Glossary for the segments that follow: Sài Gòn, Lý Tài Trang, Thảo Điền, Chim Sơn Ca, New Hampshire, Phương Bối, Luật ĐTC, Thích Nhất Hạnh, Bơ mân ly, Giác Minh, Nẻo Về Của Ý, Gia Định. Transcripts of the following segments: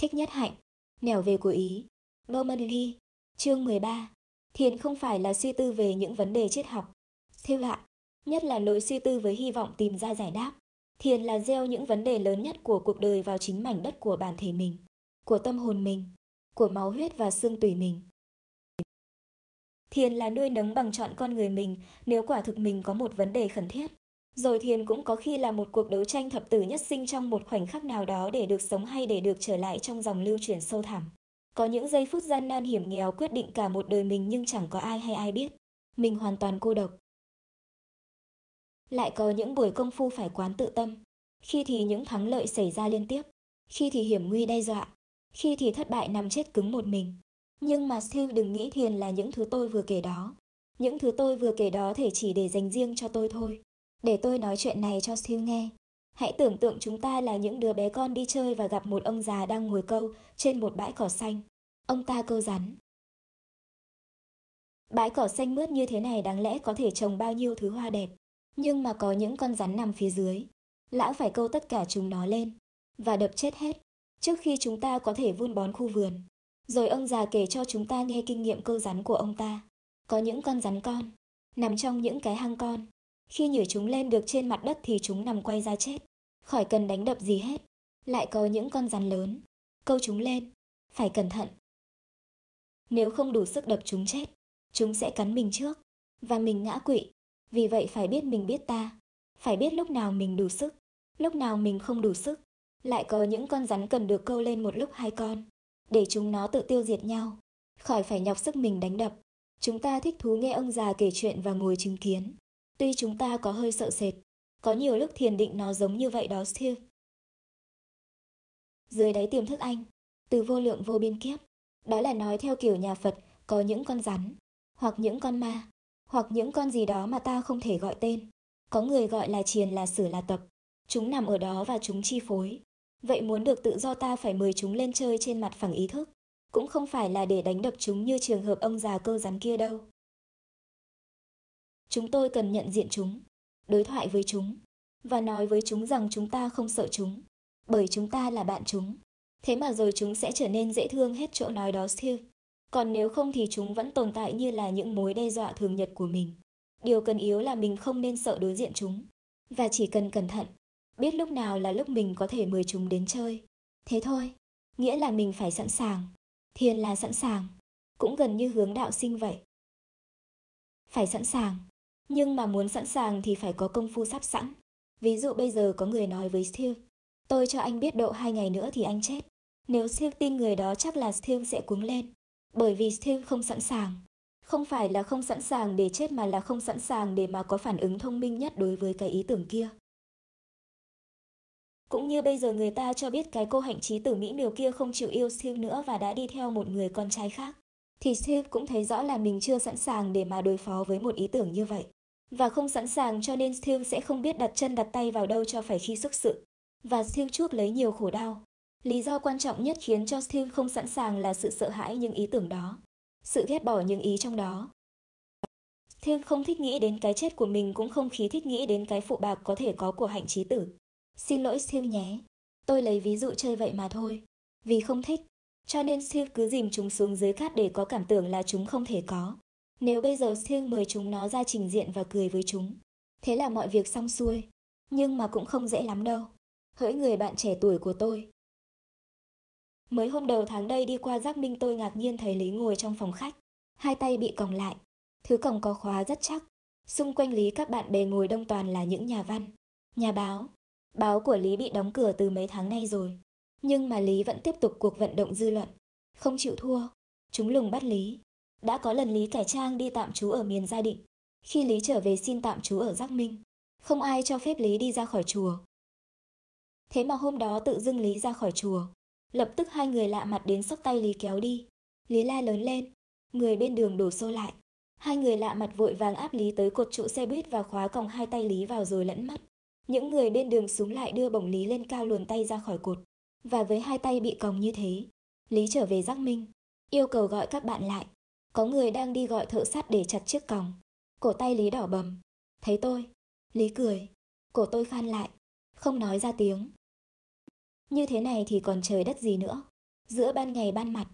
Thích Nhất Hạnh, Nẻo Về Của Ý, Bơ Mân Ly, chương 13. Thiền không phải là suy tư về những vấn đề triết học, thêu hạ, nhất là nỗi suy tư với hy vọng tìm ra giải đáp. Thiền là gieo những vấn đề lớn nhất của cuộc đời vào chính mảnh đất của bản thể mình, của tâm hồn mình, của máu huyết và xương tủy mình. Thiền là nuôi nấng bằng chọn con người mình nếu quả thực mình có một vấn đề khẩn thiết. Rồi thiền cũng có khi là một cuộc đấu tranh thập tử nhất sinh trong một khoảnh khắc nào đó để được sống hay để được trở lại trong dòng lưu chuyển sâu thẳm. Có những giây phút gian nan hiểm nghèo quyết định cả một đời mình nhưng chẳng có ai hay ai biết. Mình hoàn toàn cô độc. Lại có những buổi công phu phải quán tự tâm. Khi thì những thắng lợi xảy ra liên tiếp. Khi thì hiểm nguy đe dọa. Khi thì thất bại nằm chết cứng một mình. Nhưng mà siêu đừng nghĩ thiền là những thứ tôi vừa kể đó. Những thứ tôi vừa kể đó thể chỉ để dành riêng cho tôi thôi. Để tôi nói chuyện này cho siêu nghe. Hãy tưởng tượng chúng ta là những đứa bé con đi chơi và gặp một ông già đang ngồi câu trên một bãi cỏ xanh. Ông ta câu rắn. Bãi cỏ xanh mướt như thế này đáng lẽ có thể trồng bao nhiêu thứ hoa đẹp. Nhưng mà có những con rắn nằm phía dưới. Lão phải câu tất cả chúng nó lên. Và đập chết hết. Trước khi chúng ta có thể vun bón khu vườn. Rồi ông già kể cho chúng ta nghe kinh nghiệm câu rắn của ông ta. Có những con rắn con. Nằm trong những cái hang con. Khi nhử chúng lên được trên mặt đất thì chúng nằm quay ra chết. Khỏi cần đánh đập gì hết. Lại có những con rắn lớn. Câu chúng lên. Phải cẩn thận. Nếu không đủ sức đập chúng chết. Chúng sẽ cắn mình trước. Và mình ngã quỵ. Vì vậy phải biết mình biết ta. Phải biết lúc nào mình đủ sức. Lúc nào mình không đủ sức. Lại có những con rắn cần được câu lên một lúc hai con. Để chúng nó tự tiêu diệt nhau. Khỏi phải nhọc sức mình đánh đập. Chúng ta thích thú nghe ông già kể chuyện và ngồi chứng kiến. Tuy chúng ta có hơi sợ sệt. Có nhiều lúc thiền định nó giống như vậy đó siêu. Dưới đáy tiềm thức anh. Từ vô lượng vô biên kiếp. Đó là nói theo kiểu nhà Phật. Có những con rắn. Hoặc những con ma. Hoặc những con gì đó mà ta không thể gọi tên. Có người gọi là triền, là sử, là tập. Chúng nằm ở đó và chúng chi phối. Vậy muốn được tự do ta phải mời chúng lên chơi trên mặt phẳng ý thức. Cũng không phải là để đánh đập chúng như trường hợp ông già câu rắn kia đâu. Chúng tôi cần nhận diện chúng, đối thoại với chúng, và nói với chúng rằng chúng ta không sợ chúng, bởi chúng ta là bạn chúng. Thế mà rồi chúng sẽ trở nên dễ thương hết chỗ nói đó siêu. Còn nếu không thì chúng vẫn tồn tại như là những mối đe dọa thường nhật của mình. Điều cần yếu là mình không nên sợ đối diện chúng. Và chỉ cần cẩn thận, biết lúc nào là lúc mình có thể mời chúng đến chơi. Thế thôi, nghĩa là mình phải sẵn sàng. Thiền là sẵn sàng, cũng gần như hướng đạo sinh vậy. Phải sẵn sàng, nhưng mà muốn sẵn sàng thì phải có công phu sắp sẵn. Ví dụ bây giờ có người nói với siêu, tôi cho anh biết độ 2 ngày nữa thì anh chết. Nếu siêu tin người đó chắc là siêu sẽ cuống lên. Bởi vì siêu không sẵn sàng. Không phải là không sẵn sàng để chết mà là không sẵn sàng để mà có phản ứng thông minh nhất đối với cái ý tưởng kia. Cũng như bây giờ người ta cho biết cái cô hạnh trí tử mỹ miều kia không chịu yêu siêu nữa và đã đi theo một người con trai khác. Thì siêu cũng thấy rõ là mình chưa sẵn sàng để mà đối phó với một ý tưởng như vậy. Và không sẵn sàng cho nên siêu sẽ không biết đặt chân đặt tay vào đâu cho phải khi sức sự. Và siêu chuốc lấy nhiều khổ đau. Lý do quan trọng nhất khiến cho siêu không sẵn sàng là sự sợ hãi những ý tưởng đó, sự ghét bỏ những ý trong đó. Siêu không thích nghĩ đến cái chết của mình cũng không khí thích nghĩ đến cái phụ bạc có thể có của hạnh trí tử. Xin lỗi siêu nhé, tôi lấy ví dụ chơi vậy mà thôi. Vì không thích, cho nên siêu cứ dìm chúng xuống dưới cát để có cảm tưởng là chúng không thể có. Nếu bây giờ siêu mời chúng nó ra trình diện và cười với chúng, thế là mọi việc xong xuôi. Nhưng mà cũng không dễ lắm đâu. Hỡi người bạn trẻ tuổi của tôi. Mới hôm đầu tháng đây đi qua Giác Minh tôi ngạc nhiên thấy Lý ngồi trong phòng khách. Hai tay bị còng lại. Thứ còng có khóa rất chắc. Xung quanh Lý các bạn bè ngồi đông toàn là những nhà văn, nhà báo. Báo của Lý bị đóng cửa từ mấy tháng nay rồi. Nhưng mà Lý vẫn tiếp tục cuộc vận động dư luận. Không chịu thua. Chúng lùng bắt Lý. Đã có lần Lý Tài Trang đi tạm trú ở miền Gia Định. Khi Lý trở về xin tạm trú ở Giác Minh. Không ai cho phép Lý đi ra khỏi chùa. Thế mà hôm đó tự dưng Lý ra khỏi chùa. Lập tức hai người lạ mặt đến xốc tay Lý kéo đi. Lý la lớn lên. Người bên đường đổ xô lại. Hai người lạ mặt vội vàng áp Lý tới cột trụ xe buýt và khóa còng hai tay Lý vào rồi lẫn mất. Những người bên đường xuống lại đưa bổng Lý lên cao luồn tay ra khỏi cột. Và với hai tay bị còng như thế, Lý trở về Giác Minh. Yêu cầu gọi các bạn lại. Có người đang đi gọi thợ sắt để chặt chiếc còng. Cổ tay Lý đỏ bầm. Thấy tôi. Lý cười. Cổ tôi khan lại. Không nói ra tiếng. Như thế này thì còn trời đất gì nữa. giữa ban ngày ban mặt,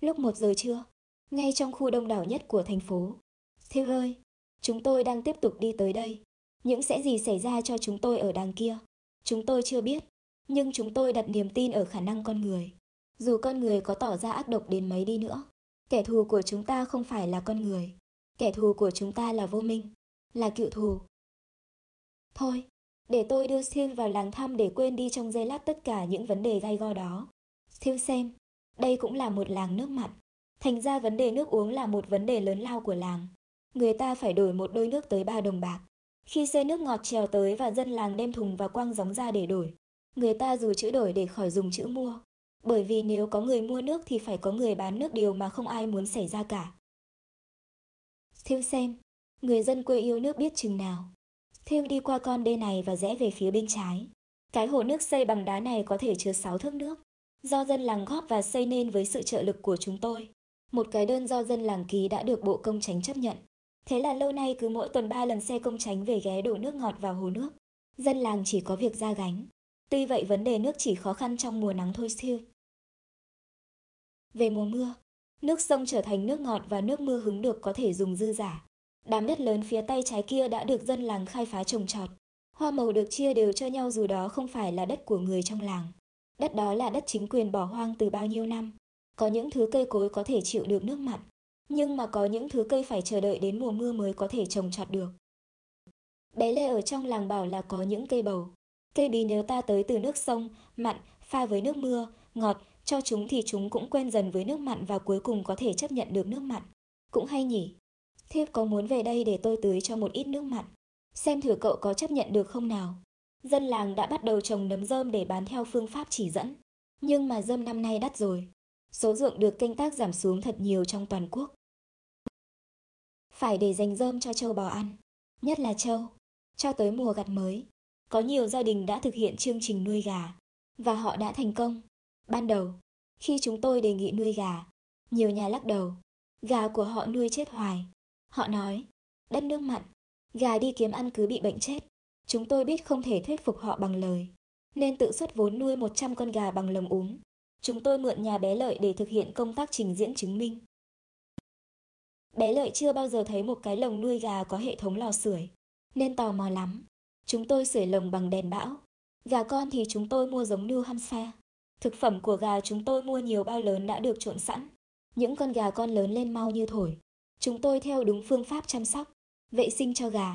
lúc 1 giờ trưa, ngay trong khu đông đảo nhất của thành phố. Thiêu ơi, chúng tôi đang tiếp tục đi tới đây. Những sẽ gì xảy ra cho chúng tôi ở đằng kia, chúng tôi chưa biết, nhưng chúng tôi đặt niềm tin ở khả năng con người. Dù con người có tỏ ra ác độc đến mấy đi nữa, kẻ thù của chúng ta không phải là con người. Kẻ thù của chúng ta là vô minh, là cựu thù. Thôi, để tôi đưa Thiêu vào làng thăm để quên đi trong giây lát tất cả những vấn đề gai go đó. Thiêu xem, đây cũng là một làng nước mặn. Thành ra vấn đề nước uống là một vấn đề lớn lao của làng. Người ta phải đổi một đôi nước tới 3 đồng bạc. Khi xe nước ngọt trèo tới và dân làng đem thùng và quăng gióng ra để đổi, người ta dùng chữ đổi để khỏi dùng chữ mua. Bởi vì nếu có người mua nước thì phải có người bán nước, điều mà không ai muốn xảy ra cả. Thiêu xem, người dân quê yêu nước biết chừng nào. Thiêu đi qua con đê này và rẽ về phía bên trái. Cái hồ nước xây bằng đá này có thể chứa 6 thước nước, do dân làng góp và xây nên với sự trợ lực của chúng tôi. Một cái đơn do dân làng ký đã được Bộ Công Chánh chấp nhận. Thế là lâu nay cứ mỗi tuần 3 lần xe Công Chánh về ghé đổ nước ngọt vào hồ nước. Dân làng chỉ có việc ra gánh. Tuy vậy vấn đề nước chỉ khó khăn trong mùa nắng thôi Thiêu. Về mùa mưa, nước sông trở thành nước ngọt và nước mưa hứng được có thể dùng dư giả. Đám đất lớn phía tay trái kia đã được dân làng khai phá trồng trọt. Hoa màu được chia đều cho nhau dù đó không phải là đất của người trong làng. Đất đó là đất chính quyền bỏ hoang từ bao nhiêu năm. Có những thứ cây cối có thể chịu được nước mặn, nhưng mà có những thứ cây phải chờ đợi đến mùa mưa mới có thể trồng trọt được. Bé Lê ở trong làng bảo là có những cây bầu, cây bí nếu ta tới từ nước sông, mặn, pha với nước mưa, ngọt, cho chúng thì chúng cũng quen dần với nước mặn và cuối cùng có thể chấp nhận được nước mặn. Cũng hay nhỉ. Thiếp có muốn về đây để tôi tưới cho một ít nước mặn, xem thử cậu có chấp nhận được không nào. Dân làng đã bắt đầu trồng nấm rơm để bán theo phương pháp chỉ dẫn. Nhưng mà rơm năm nay đắt rồi. Số ruộng được canh tác giảm xuống thật nhiều trong toàn quốc. Phải để dành rơm cho trâu bò ăn, nhất là trâu, cho tới mùa gặt mới. Có nhiều gia đình đã thực hiện chương trình nuôi gà, và họ đã thành công. Ban đầu, khi chúng tôi đề nghị nuôi gà, nhiều nhà lắc đầu. Gà của họ nuôi chết hoài. Họ nói, đất nước mặn, gà đi kiếm ăn cứ bị bệnh chết. Chúng tôi biết không thể thuyết phục họ bằng lời, nên tự xuất vốn nuôi 100 con gà bằng lồng úng. Chúng tôi mượn nhà bé Lợi để thực hiện công tác trình diễn chứng minh. Bé Lợi chưa bao giờ thấy một cái lồng nuôi gà có hệ thống lò sưởi, nên tò mò lắm. Chúng tôi sưởi lồng bằng đèn bão. Gà con thì chúng tôi mua giống New Hampshire. Thực phẩm của gà chúng tôi mua nhiều bao lớn đã được trộn sẵn. Những con gà con lớn lên mau như thổi. Chúng tôi theo đúng phương pháp chăm sóc, vệ sinh cho gà,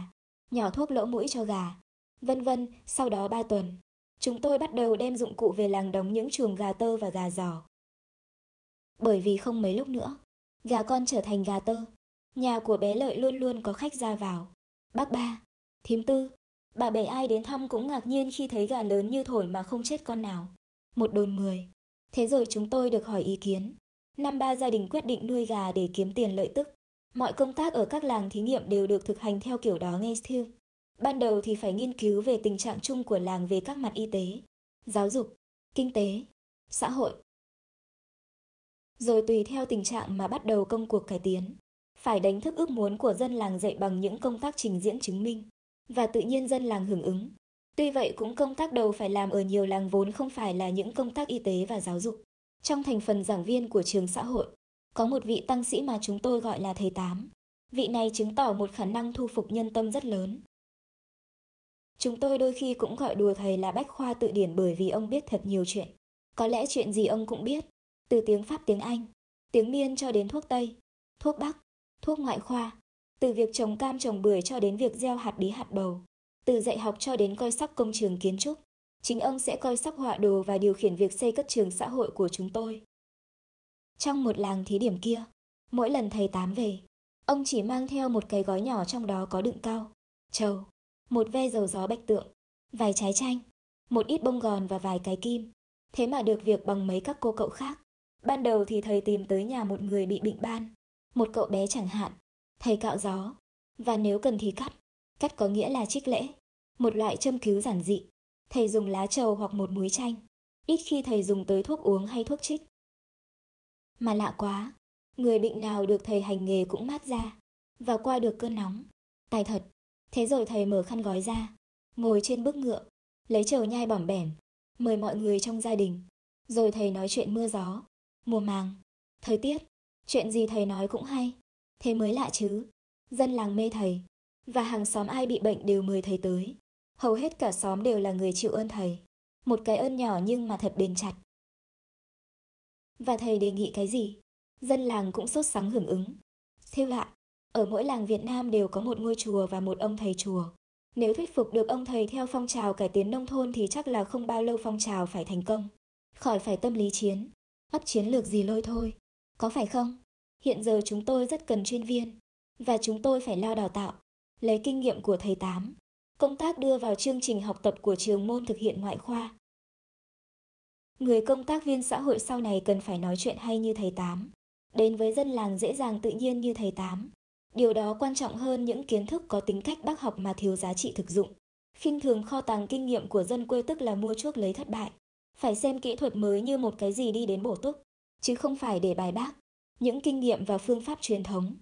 nhỏ thuốc lỗ mũi cho gà, vân vân. Sau đó 3 tuần, chúng tôi bắt đầu đem dụng cụ về làng đóng những chuồng gà tơ và gà giò. Bởi vì không mấy lúc nữa, gà con trở thành gà tơ. Nhà của bé Lợi luôn luôn có khách ra vào. Bác Ba, thím Tư, bà bè ai đến thăm cũng ngạc nhiên khi thấy gà lớn như thổi mà không chết con nào. Một đồn 10. Thế rồi chúng tôi được hỏi ý kiến. Năm 3 gia đình quyết định nuôi gà để kiếm tiền lợi tức. Mọi công tác ở các làng thí nghiệm đều được thực hành theo kiểu đó nghe Thiêu. Ban đầu thì phải nghiên cứu về tình trạng chung của làng về các mặt y tế, giáo dục, kinh tế, xã hội. Rồi tùy theo tình trạng mà bắt đầu công cuộc cải tiến. Phải đánh thức ước muốn của dân làng dậy bằng những công tác trình diễn chứng minh. Và tự nhiên dân làng hưởng ứng. Tuy vậy cũng công tác đầu phải làm ở nhiều làng vốn không phải là những công tác y tế và giáo dục. Trong thành phần giảng viên của trường xã hội, có một vị tăng sĩ mà chúng tôi gọi là thầy Tám. Vị này chứng tỏ một khả năng thu phục nhân tâm rất lớn. Chúng tôi đôi khi cũng gọi đùa thầy là bách khoa tự điển bởi vì ông biết thật nhiều chuyện. Có lẽ chuyện gì ông cũng biết, từ tiếng Pháp, tiếng Anh, tiếng Miên cho đến thuốc Tây, thuốc Bắc, thuốc ngoại khoa, từ việc trồng cam trồng bưởi cho đến việc gieo hạt bí hạt bầu, từ dạy học cho đến coi sóc công trường kiến trúc. Chính ông sẽ coi sóc họa đồ và điều khiển việc xây cất trường xã hội của chúng tôi. Trong một làng thí điểm kia, mỗi lần thầy Tám về, ông chỉ mang theo một cái gói nhỏ trong đó có đựng cau, trầu, một ve dầu gió bạch tượng, vài trái chanh, một ít bông gòn và vài cái kim. Thế mà được việc bằng mấy các cô cậu khác. Ban đầu thì thầy tìm tới nhà một người bị bệnh ban, một cậu bé chẳng hạn. Thầy cạo gió, và nếu cần thì cắt có nghĩa là trích lễ, một loại châm cứu giản dị. Thầy dùng lá trầu hoặc một múi chanh, ít khi thầy dùng tới thuốc uống hay thuốc trích. Mà lạ quá, người bệnh nào được thầy hành nghề cũng mát ra và qua được cơn nóng. Tài thật. Thế rồi thầy mở khăn gói ra, ngồi trên bức ngựa, lấy trầu nhai bỏm bẻm, mời mọi người trong gia đình. Rồi thầy nói chuyện mưa gió, mùa màng, thời tiết, chuyện gì thầy nói cũng hay, thế mới lạ chứ. Dân làng mê thầy, và hàng xóm ai bị bệnh đều mời thầy tới. Hầu hết cả xóm đều là người chịu ơn thầy. Một cái ơn nhỏ nhưng mà thật bền chặt. Và thầy đề nghị cái gì, dân làng cũng sốt sắng hưởng ứng. Theo lạ, ở mỗi làng Việt Nam đều có một ngôi chùa và một ông thầy chùa. Nếu thuyết phục được ông thầy theo phong trào cải tiến nông thôn thì chắc là không bao lâu phong trào phải thành công. Khỏi phải tâm lý chiến, ấp chiến lược gì lôi thôi. Có phải không? Hiện giờ chúng tôi rất cần chuyên viên, và chúng tôi phải lo đào tạo, lấy kinh nghiệm của thầy Tám. Công tác đưa vào chương trình học tập của trường môn thực hiện ngoại khoa. Người công tác viên xã hội sau này cần phải nói chuyện hay như thầy Tám, đến với dân làng dễ dàng tự nhiên như thầy Tám. Điều đó quan trọng hơn những kiến thức có tính cách bác học mà thiếu giá trị thực dụng. Khinh thường kho tàng kinh nghiệm của dân quê tức là mua chuốc lấy thất bại. Phải xem kỹ thuật mới như một cái gì đi đến bổ túc, chứ không phải để bài bác những kinh nghiệm và phương pháp truyền thống.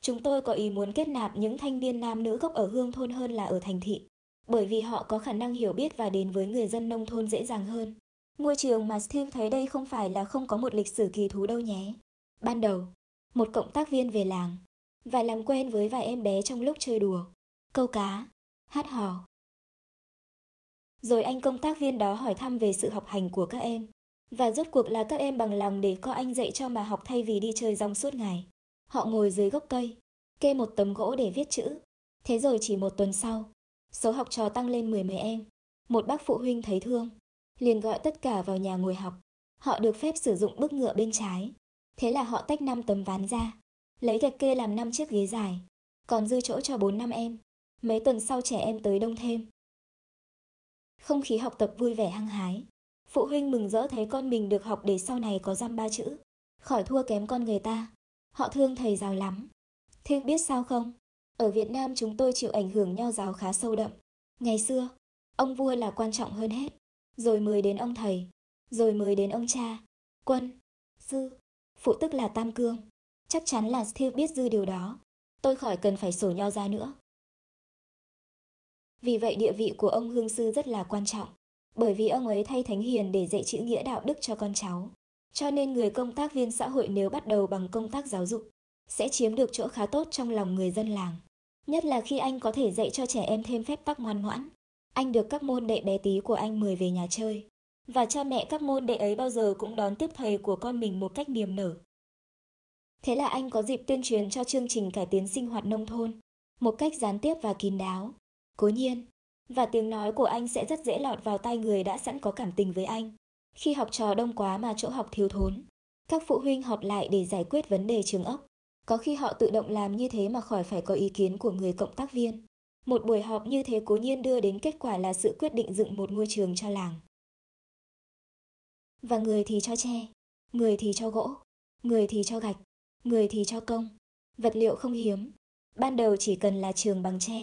Chúng tôi có ý muốn kết nạp những thanh niên nam nữ gốc ở hương thôn hơn là ở thành thị, bởi vì họ có khả năng hiểu biết và đến với người dân nông thôn dễ dàng hơn. Ngôi trường mà Steve thấy đây không phải là không có một lịch sử kỳ thú đâu nhé. Ban đầu, một cộng tác viên về làng và làm quen với vài em bé trong lúc chơi đùa, câu cá, hát hò. Rồi anh công tác viên đó hỏi thăm về sự học hành của các em, và rốt cuộc là các em bằng lòng để có anh dạy cho mà học thay vì đi chơi rong suốt ngày. Họ ngồi dưới gốc cây, kê một tấm gỗ để viết chữ. Thế rồi chỉ một tuần sau, số học trò tăng lên mười mấy em. Một bác phụ huynh thấy thương, liền gọi tất cả vào nhà ngồi học. Họ được phép sử dụng bức ngựa bên trái. Thế là họ tách 5 tấm ván ra, lấy gạch kê làm 5 chiếc ghế dài, còn dư chỗ cho 4-5 em. Mấy tuần sau trẻ em tới đông thêm. Không khí học tập vui vẻ hăng hái. Phụ huynh mừng rỡ thấy con mình được học để sau này có dăm ba chữ, khỏi thua kém con người ta. Họ thương thầy giáo lắm. Thế biết sao không? Ở Việt Nam chúng tôi chịu ảnh hưởng nho giáo khá sâu đậm. Ngày xưa, ông vua là quan trọng hơn hết, rồi mới đến ông thầy, rồi mới đến ông cha, quân, sư, phụ tức là tam cương. Chắc chắn là Steve biết dư điều đó. Tôi khỏi cần phải sổ nho ra nữa. Vì vậy địa vị của ông hương sư rất là quan trọng, bởi vì ông ấy thay thánh hiền để dạy chữ nghĩa đạo đức cho con cháu. Cho nên người công tác viên xã hội nếu bắt đầu bằng công tác giáo dục sẽ chiếm được chỗ khá tốt trong lòng người dân làng. Nhất là khi anh có thể dạy cho trẻ em thêm phép tắc ngoan ngoãn. Anh được các môn đệ bé tí của anh mời về nhà chơi, và cha mẹ các môn đệ ấy bao giờ cũng đón tiếp thầy của con mình một cách niềm nở. Thế là anh có dịp tuyên truyền cho chương trình cải tiến sinh hoạt nông thôn một cách gián tiếp và kín đáo, cố nhiên, và tiếng nói của anh sẽ rất dễ lọt vào tai người đã sẵn có cảm tình với anh. Khi học trò đông quá mà chỗ học thiếu thốn, các phụ huynh họp lại để giải quyết vấn đề trường ốc. Có khi họ tự động làm như thế mà khỏi phải có ý kiến của người cộng tác viên. Một buổi họp như thế cố nhiên đưa đến kết quả là sự quyết định dựng một ngôi trường cho làng. Và người thì cho tre, người thì cho gỗ, người thì cho gạch, người thì cho công. Vật liệu không hiếm, ban đầu chỉ cần là trường bằng tre,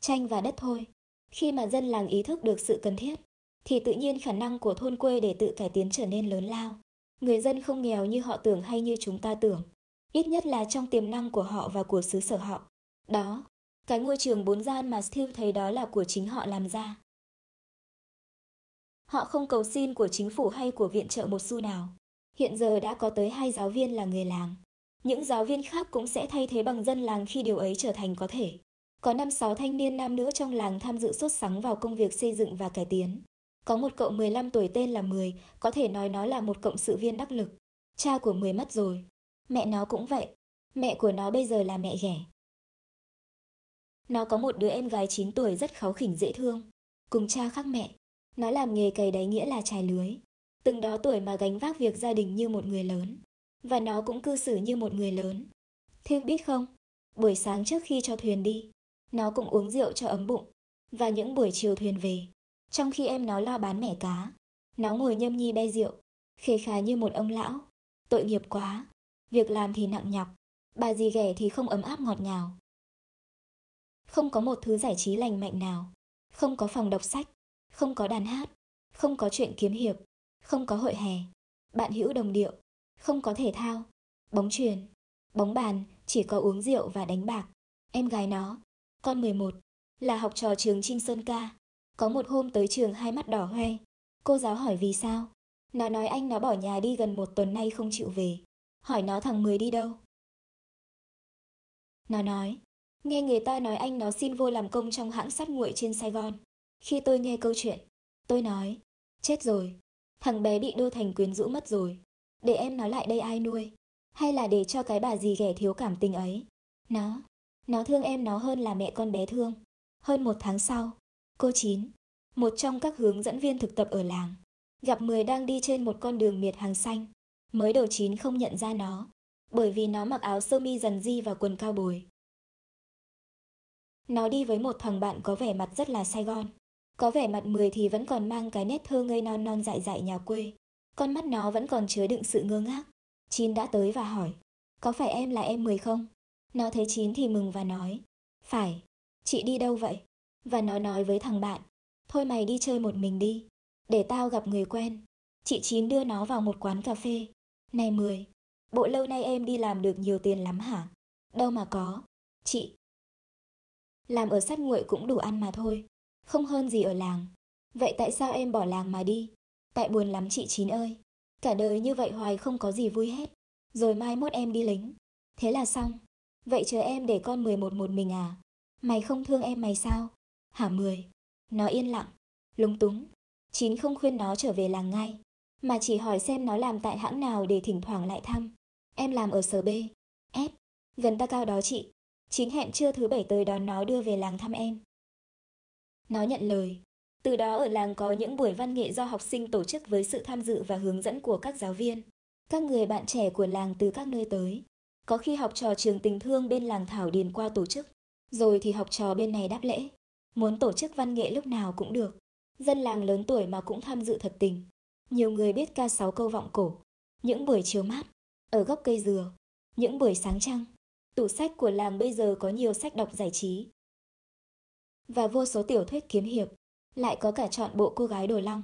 tranh và đất thôi. Khi mà dân làng ý thức được sự cần thiết, thì tự nhiên khả năng của thôn quê để tự cải tiến trở nên lớn lao. Người dân không nghèo như họ tưởng hay như chúng ta tưởng, ít nhất là trong tiềm năng của họ và của xứ sở họ. Đó, cái ngôi trường 4 gian mà Steve thấy đó là của chính họ làm ra. Họ không cầu xin của chính phủ hay của viện trợ một xu nào. Hiện giờ đã có tới 2 giáo viên là người làng. Những giáo viên khác cũng sẽ thay thế bằng dân làng khi điều ấy trở thành có thể. Có 5-6 thanh niên nam nữ trong làng tham dự sốt sắng vào công việc xây dựng và cải tiến. Có một cậu 15 tuổi tên là Mười, có thể nói nó là một cộng sự viên đắc lực. Cha của Mười mất rồi, mẹ nó cũng vậy, mẹ của nó bây giờ là mẹ ghẻ. Nó có một đứa em gái 9 tuổi rất kháu khỉnh dễ thương, cùng cha khác mẹ. Nó làm nghề cày đáy nghĩa là chài lưới, từng đó tuổi mà gánh vác việc gia đình như một người lớn, và nó cũng cư xử như một người lớn. Thế biết không, buổi sáng trước khi cho thuyền đi, nó cũng uống rượu cho ấm bụng, và những buổi chiều thuyền về, trong khi em nó lo bán mẻ cá, nó ngồi nhâm nhi be rượu, khề khà như một ông lão. Tội nghiệp quá, việc làm thì nặng nhọc, bà dì ghẻ thì không ấm áp ngọt ngào. Không có một thứ giải trí lành mạnh nào, không có phòng đọc sách, không có đàn hát, không có chuyện kiếm hiệp, không có hội hè, bạn hữu đồng điệu, không có thể thao, bóng chuyền, bóng bàn, chỉ có uống rượu và đánh bạc. Em gái nó, con 11, là học trò trường Chim Sơn Ca. Có một hôm tới trường hai mắt đỏ hoe, cô giáo hỏi vì sao, Nó nói anh nó bỏ nhà đi gần một tuần nay không chịu về. Hỏi nó thằng Mười đi đâu. Nó nói, nghe người ta nói anh nó xin vô làm công trong hãng sắt nguội trên Sài Gòn. Khi tôi nghe câu chuyện, tôi nói, chết rồi, thằng bé bị Đô Thành quyến rũ mất rồi. Để em nó lại đây ai nuôi? Hay là để cho cái bà dì ghẻ thiếu cảm tình ấy? Nó thương em nó hơn là mẹ con bé thương. Hơn một tháng sau, cô Chín, một trong các hướng dẫn viên thực tập ở làng, gặp Mười đang đi trên một con đường miệt hàng xanh. Mới đầu Chín không nhận ra nó, bởi vì nó mặc áo sơ mi dần di và quần cao bồi. Nó đi với một thằng bạn có vẻ mặt rất là Sài Gòn. Có vẻ mặt Mười thì vẫn còn mang cái nét thơ ngây non non dại dại nhà quê. Con mắt nó vẫn còn chứa đựng sự ngơ ngác. Chín đã tới và hỏi, có phải em là em Mười không? Nó thấy Chín thì mừng và nói, phải, chị đi đâu vậy? Và nó nói với thằng bạn, thôi mày đi chơi một mình đi, để tao gặp người quen. Chị Chín đưa nó vào một quán cà phê. Này Mười, bộ lâu nay em đi làm được nhiều tiền lắm hả? Đâu mà có, chị làm ở sắt nguội cũng đủ ăn mà thôi, không hơn gì ở làng. Vậy tại sao em bỏ làng mà đi? Tại buồn lắm chị Chín ơi. Cả đời như vậy hoài không có gì vui hết. Rồi mai mốt em đi lính. Thế là xong. Vậy chờ em để con Mười một mình à? Mày không thương em mày sao? Hả Mười? Nó yên lặng, lúng túng. Chín không khuyên nó trở về làng ngay, mà chỉ hỏi xem nó làm tại hãng nào để thỉnh thoảng lại thăm. Em làm ở sở B, F, gần ta cao đó chị. Chín hẹn trưa thứ Bảy tới đón nó đưa về làng thăm em. Nó nhận lời. Từ đó ở làng có những buổi văn nghệ do học sinh tổ chức với sự tham dự và hướng dẫn của các giáo viên, các người bạn trẻ của làng từ các nơi tới. Có khi học trò trường tình thương bên làng Thảo Điền qua tổ chức, rồi thì học trò bên này đáp lễ. Muốn tổ chức văn nghệ lúc nào cũng được. Dân làng lớn tuổi mà cũng tham dự thật tình. Nhiều người biết ca 6 câu vọng cổ, những buổi chiều mát, ở gốc cây dừa, những buổi sáng trăng. Tủ sách của làng bây giờ có nhiều sách đọc giải trí và vô số tiểu thuyết kiếm hiệp. Lại có cả trọn bộ Cô Gái Đồ Long.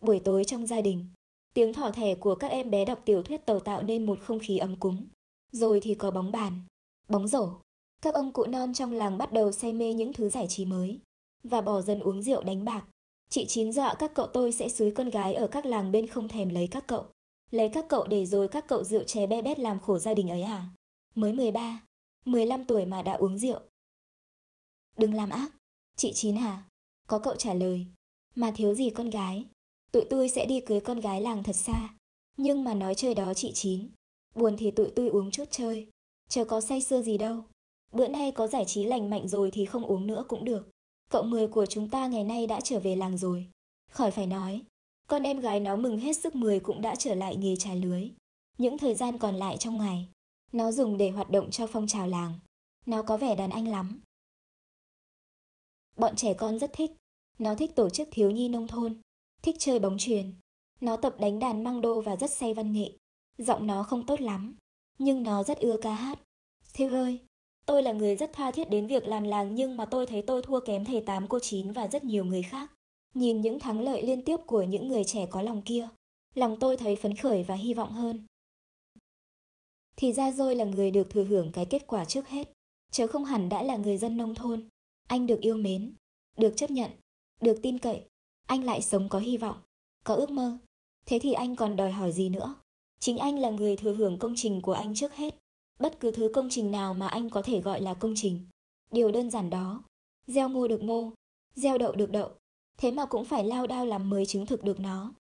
Buổi tối trong gia đình, tiếng thỏ thẻ của các em bé đọc tiểu thuyết tàu tạo nên một không khí ấm cúng. Rồi thì có bóng bàn, bóng rổ. Các ông cụ non trong làng bắt đầu say mê những thứ giải trí mới và bỏ dần uống rượu đánh bạc. Chị Chín dọa các cậu tôi sẽ xúi con gái ở các làng bên không thèm lấy các cậu. Lấy các cậu để rồi các cậu rượu chè be bét làm khổ gia đình ấy à? Mới 13, 15 tuổi mà đã uống rượu. Đừng làm ác, chị Chín à? Có cậu trả lời, mà thiếu gì con gái, tụi tôi sẽ đi cưới con gái làng thật xa. Nhưng mà nói chơi đó chị Chín, buồn thì tụi tôi uống chút chơi, chờ có say sưa gì đâu. Bữa nay có giải trí lành mạnh rồi thì không uống nữa cũng được. Cậu Mười của chúng ta ngày nay đã trở về làng rồi. Khỏi phải nói, con em gái nó mừng hết sức. Mười cũng đã trở lại nghề trải lưới. Những thời gian còn lại trong ngày, nó dùng để hoạt động cho phong trào làng. Nó có vẻ đàn anh lắm. Bọn trẻ con rất thích. Nó thích tổ chức thiếu nhi nông thôn, thích chơi bóng chuyền. Nó tập đánh đàn măng đô và rất say văn nghệ. Giọng nó không tốt lắm, nhưng nó rất ưa ca hát. Thêu ơi, tôi là người rất tha thiết đến việc làm làng, nhưng mà tôi thấy tôi thua kém thầy Tám, cô Chín và rất nhiều người khác. Nhìn những thắng lợi liên tiếp của những người trẻ có lòng kia, lòng tôi thấy phấn khởi và hy vọng hơn. Thì ra tôi là người được thừa hưởng cái kết quả trước hết, chứ không hẳn đã là người dân nông thôn. Anh được yêu mến, được chấp nhận, được tin cậy, anh lại sống có hy vọng, có ước mơ. Thế thì anh còn đòi hỏi gì nữa? Chính anh là người thừa hưởng công trình của anh trước hết. Bất cứ thứ công trình nào mà anh có thể gọi là công trình. Điều đơn giản đó, gieo ngô được ngô, gieo đậu được đậu, thế mà cũng phải lao đao làm mới chứng thực được nó.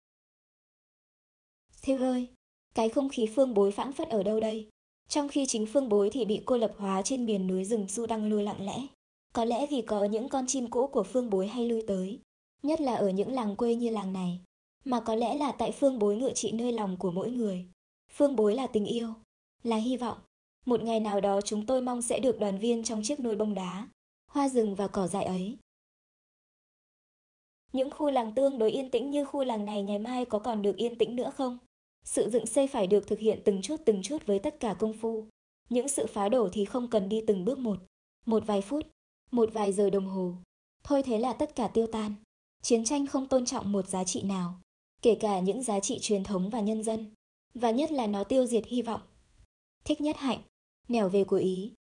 Thiêu ơi, cái không khí Phương Bối phảng phất ở đâu đây? Trong khi chính Phương Bối thì bị cô lập hóa trên miền núi rừng Su đang lui lặng lẽ. Có lẽ vì có những con chim cũ của Phương Bối hay lui tới, nhất là ở những làng quê như làng này. Mà có lẽ là tại Phương Bối ngự trị nơi lòng của mỗi người. Phương Bối là tình yêu, là hy vọng. Một ngày nào đó chúng tôi mong sẽ được đoàn viên trong chiếc nôi bông đá, hoa rừng và cỏ dại ấy. Những khu làng tương đối yên tĩnh như khu làng này ngày mai có còn được yên tĩnh nữa không? Sự dựng xây phải được thực hiện từng chút với tất cả công phu. Những sự phá đổ thì không cần đi từng bước một, một vài phút, một vài giờ đồng hồ. Thôi thế là tất cả tiêu tan. Chiến tranh không tôn trọng một giá trị nào, kể cả những giá trị truyền thống và nhân dân. Và nhất là nó tiêu diệt hy vọng. Thích Nhất Hạnh, Nẻo Về Của Ý.